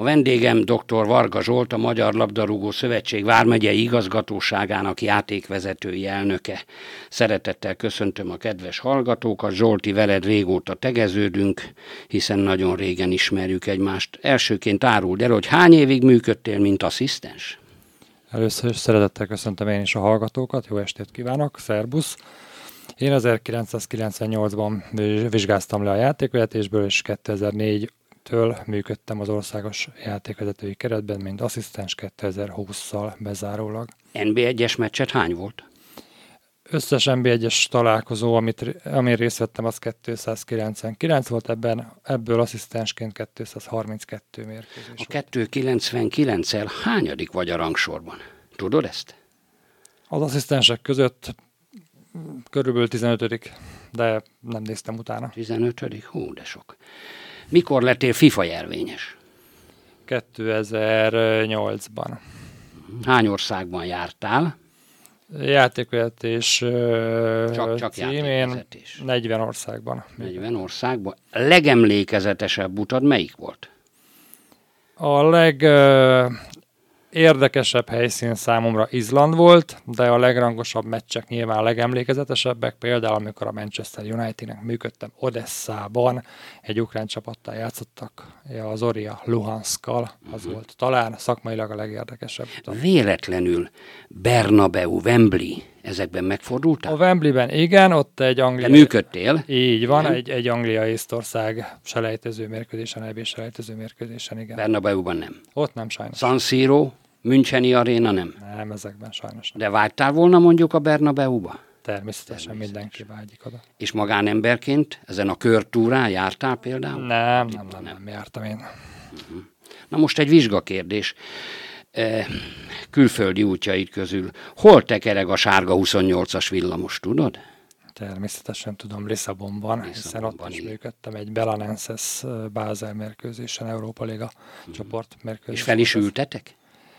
A vendégem dr. Varga Zsolt, a Magyar Labdarúgó Szövetség vármegyei igazgatóságának játékvezetői elnöke. Szeretettel köszöntöm a kedves hallgatókat. Zsolti, veled régóta tegeződünk, hiszen nagyon régen ismerjük egymást. Elsőként áruld el, hogy hány évig működtél, mint asszisztens? Először szeretettel köszöntöm én is a hallgatókat. Jó estét kívánok, szerbusz! Én 1998-ban vizsgáztam le a játékvezetésből, és 2004-től működtem az országos játékvezetői keretben, mint asszisztens 2020-szal bezárólag. NB1-es meccset hány volt? Összes NB1-es találkozó, amin részt vettem, az 299 volt, ebből asszisztensként 232 mérkőzés. A 299-el hányadik vagy a rangsorban? Tudod ezt? Az asszisztensek között körülbelül 15., de nem néztem utána. 15., hú, de sok. Mikor lettél FIFA jelvényes? 2008-ban. Hány országban jártál? Játékvezetés csak címén 40 országban. 40 országban. Legemlékezetesebb utad melyik volt? A legérdekesebb helyszín számomra Izland volt, de a legrangosabb meccsek nyilván a legemlékezetesebbek. Például amikor a Manchester Unitednek működtem Odesszában, egy ukrán csapattal játszottak, a Zoria Luhanszkkal, az volt talán szakmailag a legérdekesebb. Véletlenül Bernabeu, Wembley, ezekben megfordultál? A Wembleyben igen, ott egy angliai... Te működtél? Így van, egy Anglia-Észtország selejtező mérkőzésen, EB-selejtező mérkőzésen, igen. Bernabeuban nem? Ott nem, sajnos. San Siro, Müncheni aréna nem? Nem, ezekben sajnos nem. De vágytál volna mondjuk a Bernabeuba? Természetesen mindenki vágyik oda. És magánemberként ezen a körtúrán jártál például? Nem jártam én. Uh-huh. Na most egy vizsgakérdés. Külföldi útjaid közül hol tekereg a sárga 28-as villamos, tudod? Természetesen tudom, Lisszabonban, hiszen ott is működtem egy Belanenses Bázel mérkőzésen, Európa Liga csoport mérkőzésen. És fel is ültetek?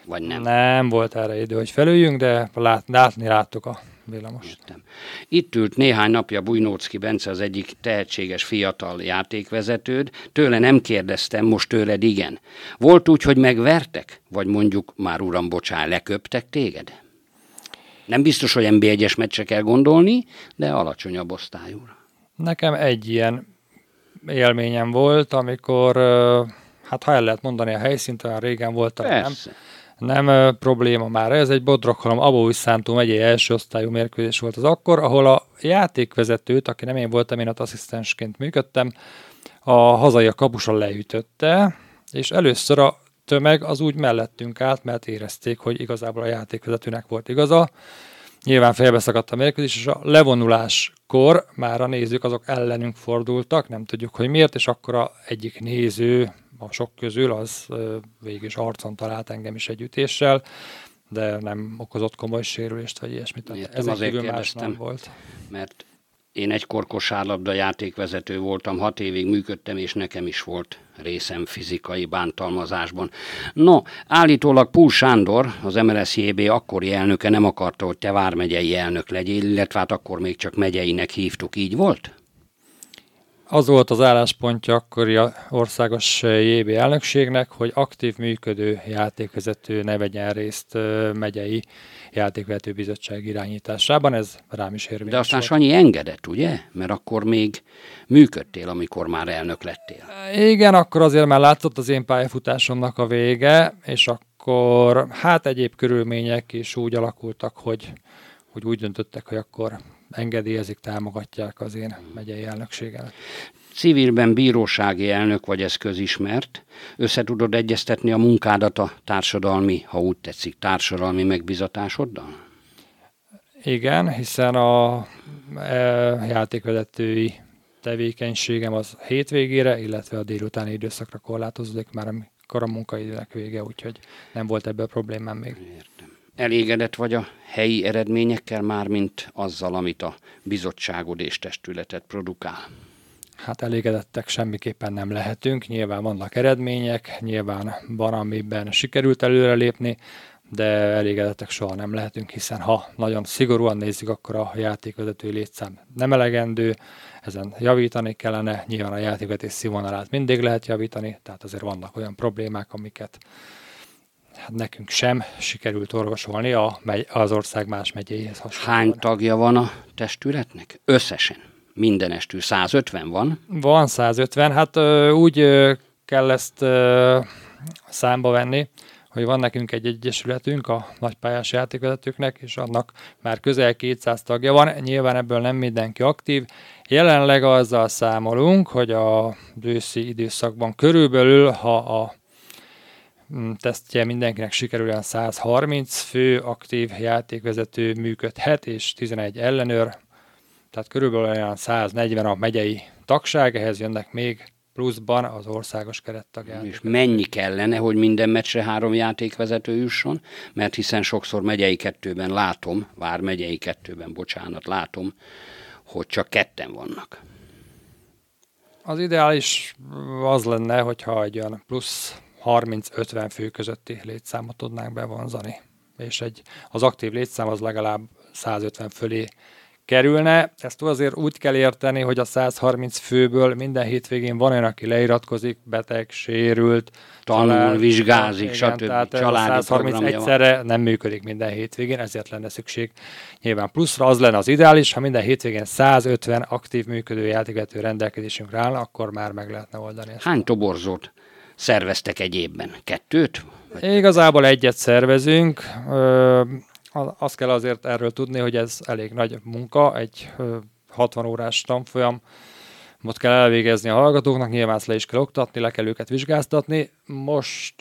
Vagy nem? Nem volt erre idő, hogy felüljünk, de látni láttuk a villamost. Itt ült néhány napja Bujnóczky Bence, az egyik tehetséges fiatal játékvezetőd. Tőle nem kérdeztem, most tőled igen. Volt úgy, hogy megvertek? Vagy mondjuk, már uram, bocsánat, leköptek téged? Nem biztos, hogy NB1-es meccsre kell gondolni, de alacsonyabb osztályúra. Nekem egy ilyen élményem volt, amikor, hát ha el lehet mondani a helyszínt, olyan régen volt, nem. Nem probléma már. Ez egy Bodroghalom-Abaúj-Szántó megyei első osztályú mérkőzés volt az akkor, ahol a játékvezetőt, aki nem én voltam, én ott asszisztensként működtem, a hazai a kapusa leütötte, és először a tömeg az úgy mellettünk állt, mert érezték, hogy igazából a játékvezetőnek volt igaza. Nyilván félbeszakadt a mérkőzés, és a levonuláskor már a nézők azok ellenünk fordultak, nem tudjuk, hogy miért, és akkor a egyik néző a sok közül, az végig is arcon talált engem is egy ütéssel, de nem okozott komoly sérülést, vagy ilyesmit. Ez azért kérdeztem, volt. Mert én egykor kosárlabda játékvezető voltam, 6 évig működtem, és nekem is volt részem fizikai bántalmazásban. No, állítólag Púl Sándor, az MLSZ JB akkori elnöke nem akarta, hogy te vármegyei elnök legyél, illetve hát akkor még csak megyeinek hívtuk, így volt? Az volt az álláspontja akkori országos JB elnökségnek, hogy aktív működő játékvezető ne vegyen részt megyei játékvezető bizottság irányításában, ez rám is érvényes. De aztán Sanyi engedett, ugye? Mert akkor még működtél, amikor már elnök lettél. Igen, akkor azért már látszott az én pályafutásomnak a vége, és akkor hát egyéb körülmények is úgy alakultak, hogy úgy döntöttek, hogy akkor engedélyezik, támogatják az én megyei elnökségemet. Civilben bírósági elnök vagy, ez közismert. Összetudod egyeztetni a munkádat a társadalmi, ha úgy tetszik, társadalmi megbizatásoddal? Igen, hiszen a játékvezetői tevékenységem az hétvégére, illetve a délutáni időszakra korlátozódik már, amikor a munkaidőnek vége, úgyhogy nem volt ebből problémám még. Értem. Elégedett vagy a helyi eredményekkel, mármint azzal, amit a bizottságod és testületed produkál? Hát elégedettek semmiképpen nem lehetünk. Nyilván vannak eredmények, nyilván van, amiben sikerült előrelépni, de elégedettek soha nem lehetünk, hiszen ha nagyon szigorúan nézzük, akkor a játékvezetői létszám nem elegendő, ezen javítani kellene, nyilván a játékvetés színvonalát mindig lehet javítani, tehát azért vannak olyan problémák, amiket nekünk sem sikerült orvosolni az ország más megyéhez hasonlóan. Hány tagja van a testületnek? Összesen? Mindenestül 150 van? Van 150, hát úgy kell ezt számba venni, hogy van nekünk egy egyesületünk a nagypályás játékvezetőknek, és annak már közel 200 tagja van, nyilván ebből nem mindenki aktív. Jelenleg azzal számolunk, hogy az őszi időszakban körülbelül, ha a tesztje mindenkinek sikerül, 130 fő aktív játékvezető működhet, és 11 ellenőr, tehát körülbelül olyan 140 a megyei tagság, ehhez jönnek még pluszban az országos kerettagjáték. És mennyi kellene, hogy minden meccsre 3 játékvezető jusson? Mert hiszen sokszor megyei kettőben látom, látom, hogy csak 2-en vannak. Az ideális az lenne, hogyha egy olyan plusz 30-50 fő közötti létszámot tudnánk bevonzani. És az aktív létszám az legalább 150 fölé kerülne. Ezt azért úgy kell érteni, hogy a 130 főből minden hétvégén van olyan, aki leiratkozik, beteg, sérült, tanul, vizsgázik, stb. Tehát a 130 egyszerre nem működik minden hétvégén, ezért lenne szükség nyilván pluszra. Az lenne az ideális, ha minden hétvégén 150 aktív működő játékvető rendelkezésünkre állna, akkor már meg lehetne oldani ezt. Hány toborzót szerveztek egy évben? 2? Igazából 1-et szervezünk. Azt kell azért erről tudni, hogy ez elég nagy munka, egy 60 órás tanfolyamot kell elvégezni a hallgatóknak, nyilván le is kell oktatni, le kell őket vizsgáztatni. Most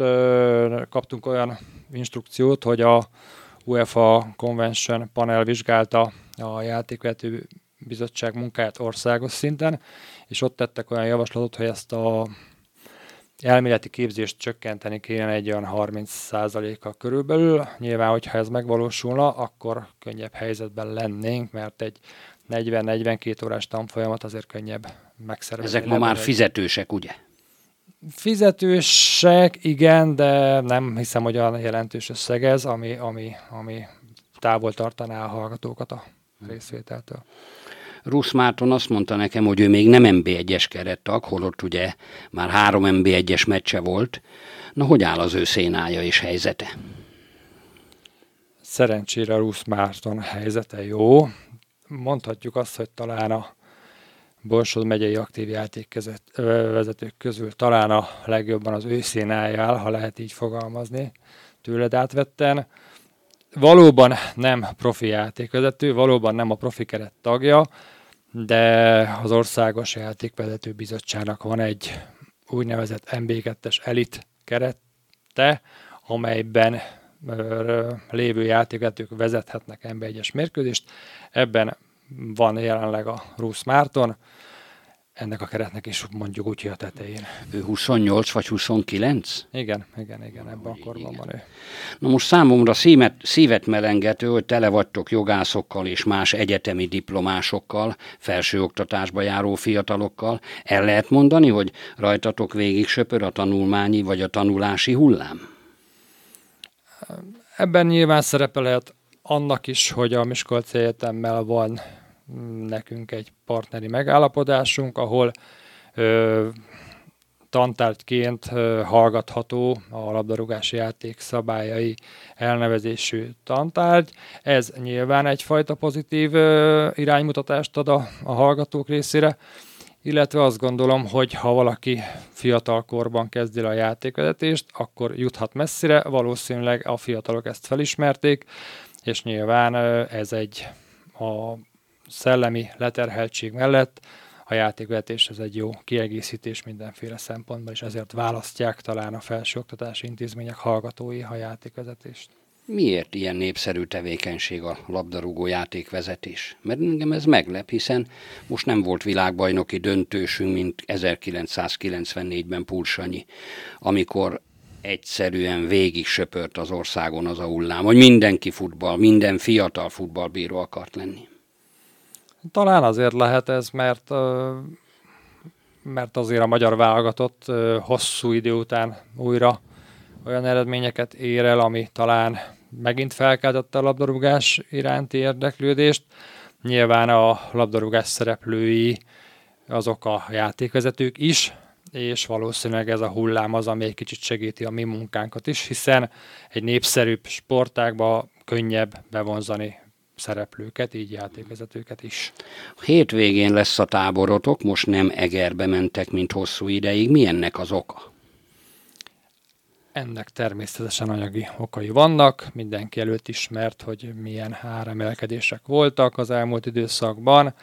kaptunk olyan instrukciót, hogy a UEFA Convention Panel vizsgálta a játékvető bizottság munkáját országos szinten, és ott tettek olyan javaslatot, hogy ezt a elméleti képzést csökkenteni kéne egy olyan 30%-a körülbelül. Nyilván, hogyha ez megvalósulna, akkor könnyebb helyzetben lennénk, mert egy 40-42 órás tanfolyamat azért könnyebb megszervezni. Ezek ma már fizetősek, ugye? Fizetősek, igen, de nem hiszem, hogy olyan jelentős összeg ez, ami távol tartaná a hallgatókat a részvételtől. Rusz Márton azt mondta nekem, hogy ő még nem NB1-es kerettag, holott ugye már 3 NB1-es meccse volt. Na, hogy áll az ő szénája és helyzete? Szerencsére Rusz Márton helyzete jó. Mondhatjuk azt, hogy talán a Borsod megyei aktív játékvezetők közül talán a legjobban az ő szénája áll, ha lehet így fogalmazni, tőled átvetten. Valóban nem profi játékvezető, valóban nem a profi keret tagja, de az Országos Játékvezető Bizottságnak van egy úgynevezett NB2-es elit kerette, amelyben lévő játékvezetők vezethetnek NB1-es mérkőzést. Ebben van jelenleg a Rusz Márton, ennek a keretnek is mondjuk úgy a tetején. Ő 28 vagy 29? Igen, ebben a korban van ő. Na most számomra szívet melengető, hogy tele vagytok jogászokkal és más egyetemi diplomásokkal, felsőoktatásba járó fiatalokkal. El lehet mondani, hogy rajtatok végig söpör a tanulmányi vagy a tanulási hullám? Ebben nyilván szerepe lehet annak is, hogy a Miskolci Egyetemmel van nekünk egy partneri megállapodásunk, ahol tantárgyként hallgatható a labdarúgási játék szabályai elnevezésű tantárgy. Ez nyilván egyfajta pozitív iránymutatást ad a hallgatók részére, illetve azt gondolom, hogy ha valaki fiatalkorban kezdi a játékvezetést, akkor juthat messzire, valószínűleg a fiatalok ezt felismerték, és nyilván ez a szellemi leterheltség mellett a játékvezetés ez egy jó kiegészítés mindenféle szempontból, és ezért választják talán a felsőoktatási intézmények hallgatói a játékvezetést. Miért ilyen népszerű tevékenység a labdarúgó játékvezetés? Mert engem ez meglep, hiszen most nem volt világbajnoki döntősünk, mint 1994-ben Púl Sanyi, amikor egyszerűen végig söpört az országon az a hullám, hogy mindenki futball, minden fiatal futballbíró akart lenni. Talán azért lehet ez, mert azért a magyar válogatott hosszú idő után újra olyan eredményeket ér el, ami talán megint felkeltette a labdarúgás iránti érdeklődést. Nyilván a labdarúgás szereplői azok a játékvezetők is, és valószínűleg ez a hullám az, ami egy kicsit segíti a mi munkánkat is, hiszen egy népszerűbb sportágba könnyebb bevonzani szereplőket, így játékvezetőket is. Hétvégén lesz a táborotok, most nem Egerbe mentek, mint hosszú ideig. Mi ennek az oka? Ennek természetesen anyagi okai vannak, mindenki előtt ismert, hogy milyen áremelkedések voltak az elmúlt időszakban.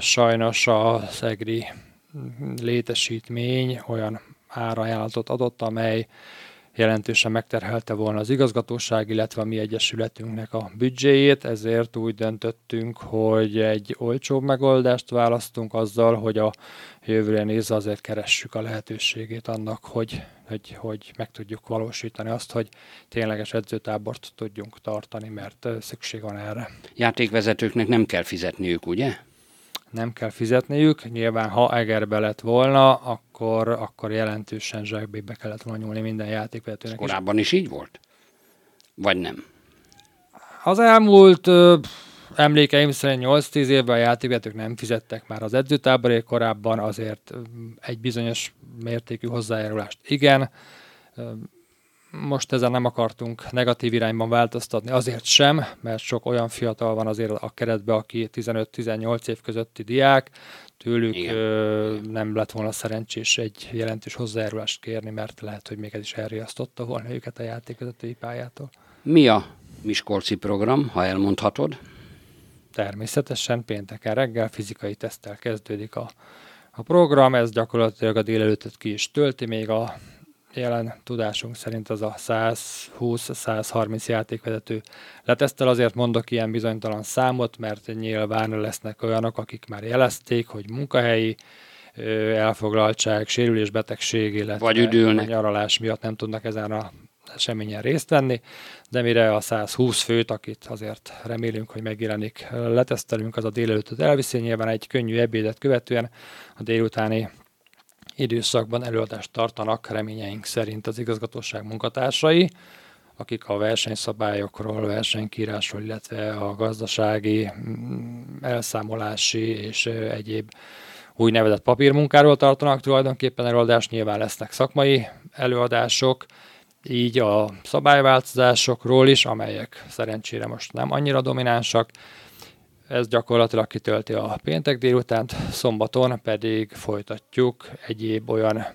Sajnos az egri létesítmény olyan árajánlatot adott, amely jelentősen megterhelte volna az igazgatóság, illetve a mi egyesületünknek a büdzséjét, ezért úgy döntöttünk, hogy egy olcsóbb megoldást választunk azzal, hogy a jövőre nézve azért keressük a lehetőségét annak, hogy meg tudjuk valósítani azt, hogy tényleges edzőtábort tudjunk tartani, mert szükség van erre. Játékvezetőknek nem kell fizetniük, ugye? Nem kell fizetniük, nyilván ha Egerbe lett volna, akkor jelentősen zsegbébe kellett volna nyúlni minden játékvezetőnek. Korábban is így volt? Vagy nem? Az elmúlt emlékeim szerint 8-10 évben a játékvezetők nem fizettek már az edzőtáborért, korábban azért egy bizonyos mértékű hozzájárulást igen. Most ezzel nem akartunk negatív irányban változtatni, azért sem, mert sok olyan fiatal van azért a keretben, aki 15-18 év közötti diák, tőlük nem lett volna szerencsés egy jelentős hozzájárulást kérni, mert lehet, hogy még ez is elriasztotta volna őket a játékvezetői pályától. Mi a miskolci program, ha elmondhatod? Természetesen pénteken reggel fizikai teszttel kezdődik a program, ez gyakorlatilag a délelőttet ki is tölti, még a jelen tudásunk szerint az a 120-130 játékvezető letesztel, azért mondok ilyen bizonytalan számot, mert nyilván lesznek olyanok, akik már jelezték, hogy munkahelyi elfoglaltság, sérülés, betegség, illetve nyaralás miatt nem tudnak ezen a eseményen részt venni, de mire a 120 főt, akit azért remélünk, hogy megjelenik, letesztelünk, az a délelőttet elviszi, nyilván egy könnyű ebédet követően a délutáni időszakban előadást tartanak reményeink szerint az igazgatóság munkatársai, akik a versenyszabályokról, versenykírásról, illetve a gazdasági, elszámolási és egyéb úgynevezett papírmunkáról tartanak tulajdonképpen előadást, nyilván lesznek szakmai előadások, így a szabályváltozásokról is, amelyek szerencsére most nem annyira dominánsak. Ez gyakorlatilag kitölti a péntek délutánt, szombaton pedig folytatjuk egyéb olyan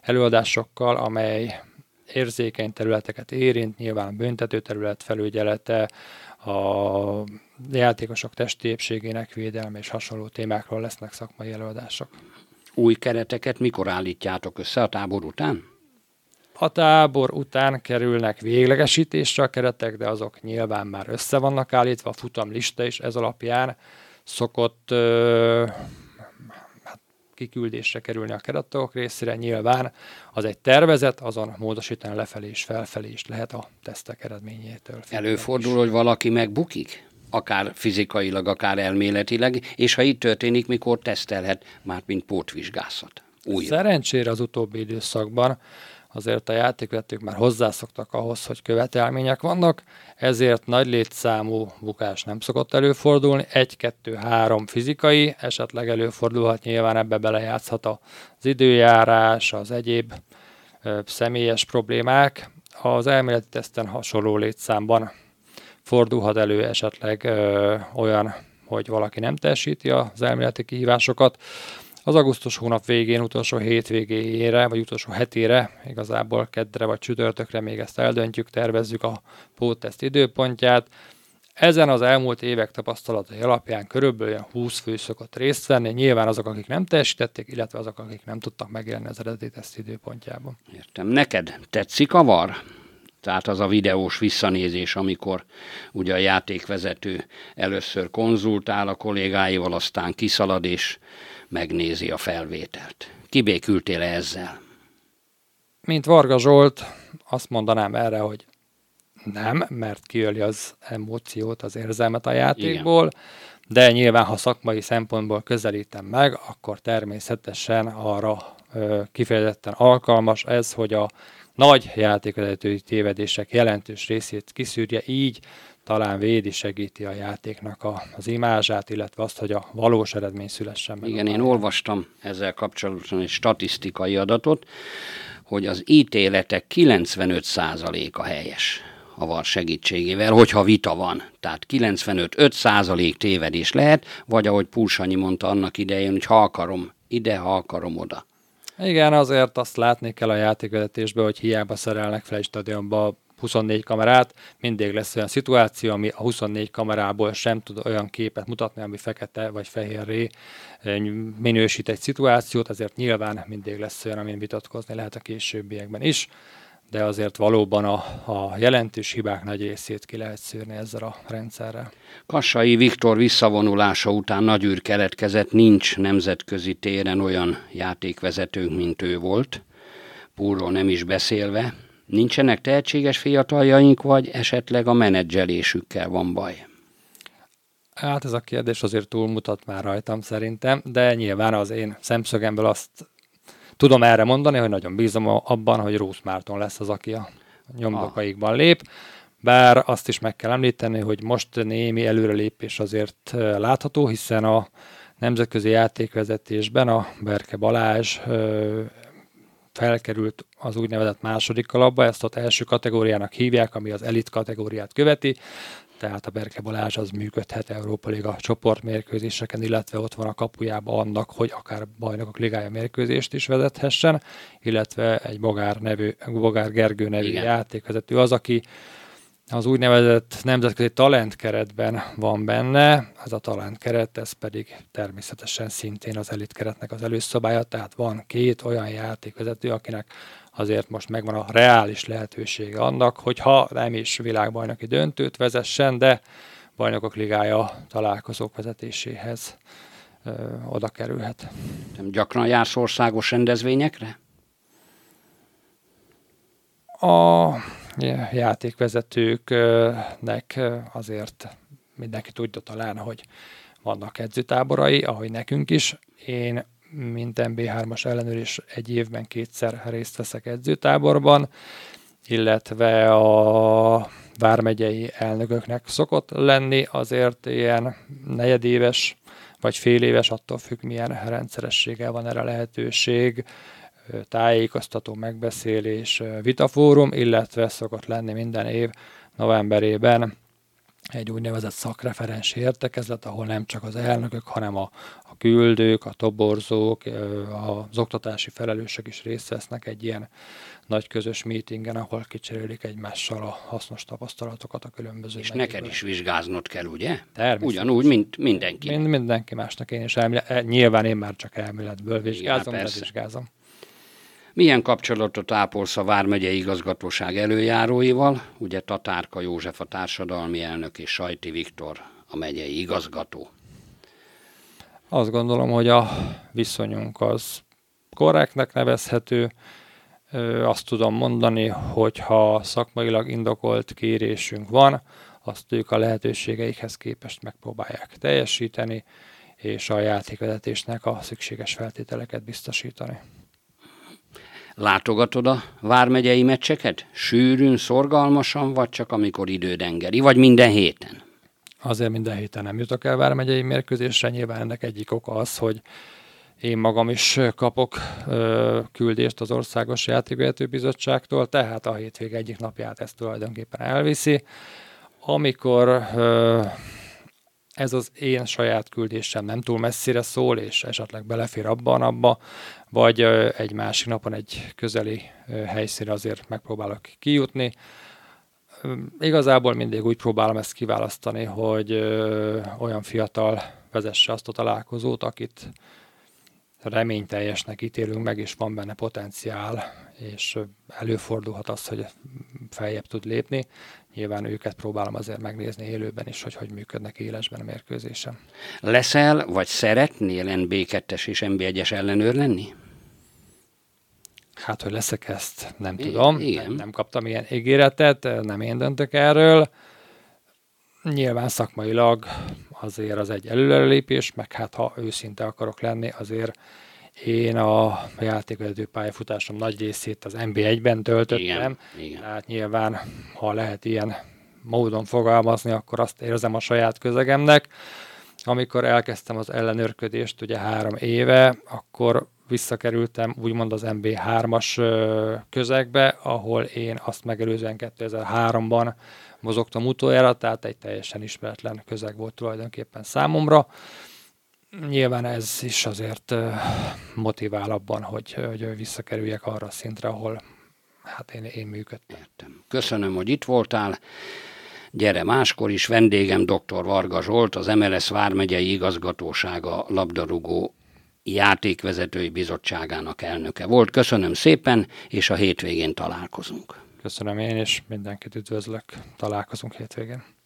előadásokkal, amely érzékeny területeket érint, nyilván büntető terület felügyelete, a játékosok testi épségének védelme és hasonló témákról lesznek szakmai előadások. Új kereteket mikor állítjátok össze, a tábor után? A tábor után kerülnek véglegesítésre a keretek, de azok nyilván már össze vannak állítva, a futamlista is ez alapján szokott kiküldésre kerülni a kerettagok részére. Nyilván az egy tervezet, azon módosítani lefelé és felfelé is lehet a tesztek eredményétől. Előfordul, hogy valaki megbukik? Akár fizikailag, akár elméletileg, és ha így történik, mikor tesztelhet, mármint pótvizsgászat? Újra. Szerencsére az utóbbi időszakban azért a játékvezetők már hozzászoktak ahhoz, hogy követelmények vannak, ezért nagy létszámú bukás nem szokott előfordulni. 1, 2, 3 fizikai, esetleg előfordulhat, nyilván ebbe belejátszhat az időjárás, az egyéb személyes problémák. Az elméleti teszten hasonló létszámban fordulhat elő esetleg olyan, hogy valaki nem teljesíti az elméleti kihívásokat. Az augusztus hónap végén, utolsó hétvégére, vagy utolsó hetére, igazából keddre vagy csütörtökre még ezt eldöntjük, tervezzük a pótteszt időpontját. Ezen az elmúlt évek tapasztalatai alapján körülbelül 20 fő szokott részt venni, nyilván azok, akik nem teljesítették, illetve azok, akik nem tudtak megjelenni az eredeti teszt időpontjában. Értem. Neked tetszik a VAR? Tehát az a videós visszanézés, amikor ugye a játékvezető először konzultál a kollégáival, aztán kiszalad és megnézi a felvételt. Kibékültél ezzel? Mint Varga Zsolt, azt mondanám erre, hogy nem, mert kiöli az emóciót, az érzelmet a játékból, igen. De nyilván, ha szakmai szempontból közelítem meg, akkor természetesen arra kifejezetten alkalmas ez, hogy a nagy játékvezetői tévedések jelentős részét kiszűrje, így talán védi, segíti a játéknak az imázsát, illetve azt, hogy a valós eredmény szülessen meg. Igen, én olvastam ezzel kapcsolatban egy statisztikai adatot, hogy az ítéletek 95%-a helyes a VAR segítségével, hogyha vita van. Tehát 95-5% tévedés lehet, vagy ahogy Púl Sanyi mondta annak idején, hogy ha akarom ide, ha akarom oda. Igen, azért azt látni kell a játékvezetésben, hogy hiába szerelnek fel egy stadionba 24 kamerát, mindig lesz olyan szituáció, ami a 24 kamerából sem tud olyan képet mutatni, ami fekete vagy fehérré minősít egy szituációt, ezért nyilván mindig lesz olyan, amin vitatkozni lehet a későbbiekben is, de azért valóban a jelentős hibák nagy részét ki lehet szűrni ezzel a rendszerrel. Kassai Viktor visszavonulása után nagy űr keletkezett, nincs nemzetközi téren olyan játékvezetőnk, mint ő volt, Púlról nem is beszélve. Nincsenek tehetséges fiataljaink, vagy esetleg a menedzselésükkel van baj? Hát ez a kérdés azért túlmutat már rajtam szerintem, de nyilván az én szemszögemből azt tudom erre mondani, hogy nagyon bízom abban, hogy Rusz Márton lesz az, aki a nyomdokaikban lép. Bár azt is meg kell említeni, hogy most némi előrelépés azért látható, hiszen a nemzetközi játékvezetésben a Berke Balázs felkerült az úgynevezett második kalapba, ezt ott első kategóriának hívják, ami az elit kategóriát követi, tehát a Berke Balázs az működhet Európa Liga csoportmérkőzéseken, illetve ott van a kapujában annak, hogy akár Bajnokok Ligája mérkőzést is vezethessen, illetve egy Bogár Gergő nevű játékvezető az, aki az úgynevezett nemzetközi talentkeretben van benne, ez a talentkeret, ez pedig természetesen szintén az elitkeretnek az előszobája, tehát van két olyan játékvezető, akinek azért most megvan a reális lehetősége annak, hogyha nem is világbajnoki döntőt vezessen, de Bajnokok Ligája találkozók vezetéséhez oda kerülhet. Nem gyakran jársz országos rendezvényekre? A játékvezetőknek azért mindenki tudja talán, hogy vannak edzőtáborai, ahogy nekünk is. Én, mint MB3-as ellenőr, egy évben kétszer részt veszek edzőtáborban, illetve a vármegyei elnököknek szokott lenni azért ilyen negyedéves vagy féléves, attól függ, milyen rendszerességgel van erre lehetőség, tájékoztató, megbeszélés, vitafórum, illetve szokott lenni minden év novemberében egy úgynevezett szakreferens értekezlet, ahol nem csak az elnökök, hanem a küldők, a toborzók, az oktatási felelősök is részt vesznek egy ilyen nagy közös meetingen, ahol kicserélik egymással a hasznos tapasztalatokat a különböző. És neked is vizsgáznod kell, ugye? Ugyanúgy, mint mindenki. Mindenki másnak én is nyilván én már csak elméletből vizsgázom, de vizsgázom. Milyen kapcsolatot ápolsz a vármegyei igazgatóság előjáróival? Ugye Tatárka József a társadalmi elnök és Sajti Viktor a megyei igazgató. Azt gondolom, hogy a viszonyunk az korrektnek nevezhető. Azt tudom mondani, hogy ha szakmailag indokolt kérésünk van, azt ők a lehetőségeikhez képest megpróbálják teljesíteni, és a játékvezetésnek a szükséges feltételeket biztosítani. Látogatod a vármegyei meccseket? Sűrűn, szorgalmasan, vagy csak amikor időd engedi, vagy minden héten? Azért minden héten nem jutok el vármegyei mérkőzésre, nyilván ennek egyik oka az, hogy én magam is kapok küldést az Országos Játékvezető Bizottságtól, tehát a hétvég egyik napját ezt tulajdonképpen elviszi. Amikor ez az én saját küldésem nem túl messzire szól, és esetleg belefér abba a napba, vagy egy másik napon egy közeli helyszínre azért megpróbálok kijutni. Igazából mindig úgy próbálom ezt kiválasztani, hogy olyan fiatal vezesse azt a találkozót, akit reményteljesnek ítélünk meg, és van benne potenciál, és előfordulhat az, hogy feljebb tud lépni. Nyilván őket próbálom azért megnézni élőben is, hogy hogy működnek élesben a mérkőzésen. Leszel, vagy szeretnél NB2-es és NB1-es ellenőr lenni? Hát, hogy leszek, ezt nem tudom. Nem kaptam ilyen ígéretet, nem én döntök erről. Nyilván szakmailag azért az egy előrelépés, meg hát ha őszinte akarok lenni, azért Én a játékvezető pályafutásom nagy részét az NB1-ben töltöttem, tehát nyilván, ha lehet ilyen módon fogalmazni, akkor azt érzem a saját közegemnek. Amikor elkezdtem az ellenőrködést, ugye 3 éve, akkor visszakerültem úgymond az NB3-as közegbe, ahol én azt megelőzően 2003-ban mozogtam utoljára, tehát egy teljesen ismeretlen közeg volt tulajdonképpen számomra. Nyilván ez is azért motivál abban, hogy visszakerüljek arra a szintre, ahol hát én működtem. Értem. Köszönöm, hogy itt voltál. Gyere máskor is. Vendégem dr. Varga Zsolt, az MLSZ Vármegyei Igazgatósága labdarúgó játékvezetői bizottságának elnöke volt. Köszönöm szépen, és a hétvégén találkozunk. Köszönöm én, és mindenkit üdvözlök. Találkozunk hétvégén.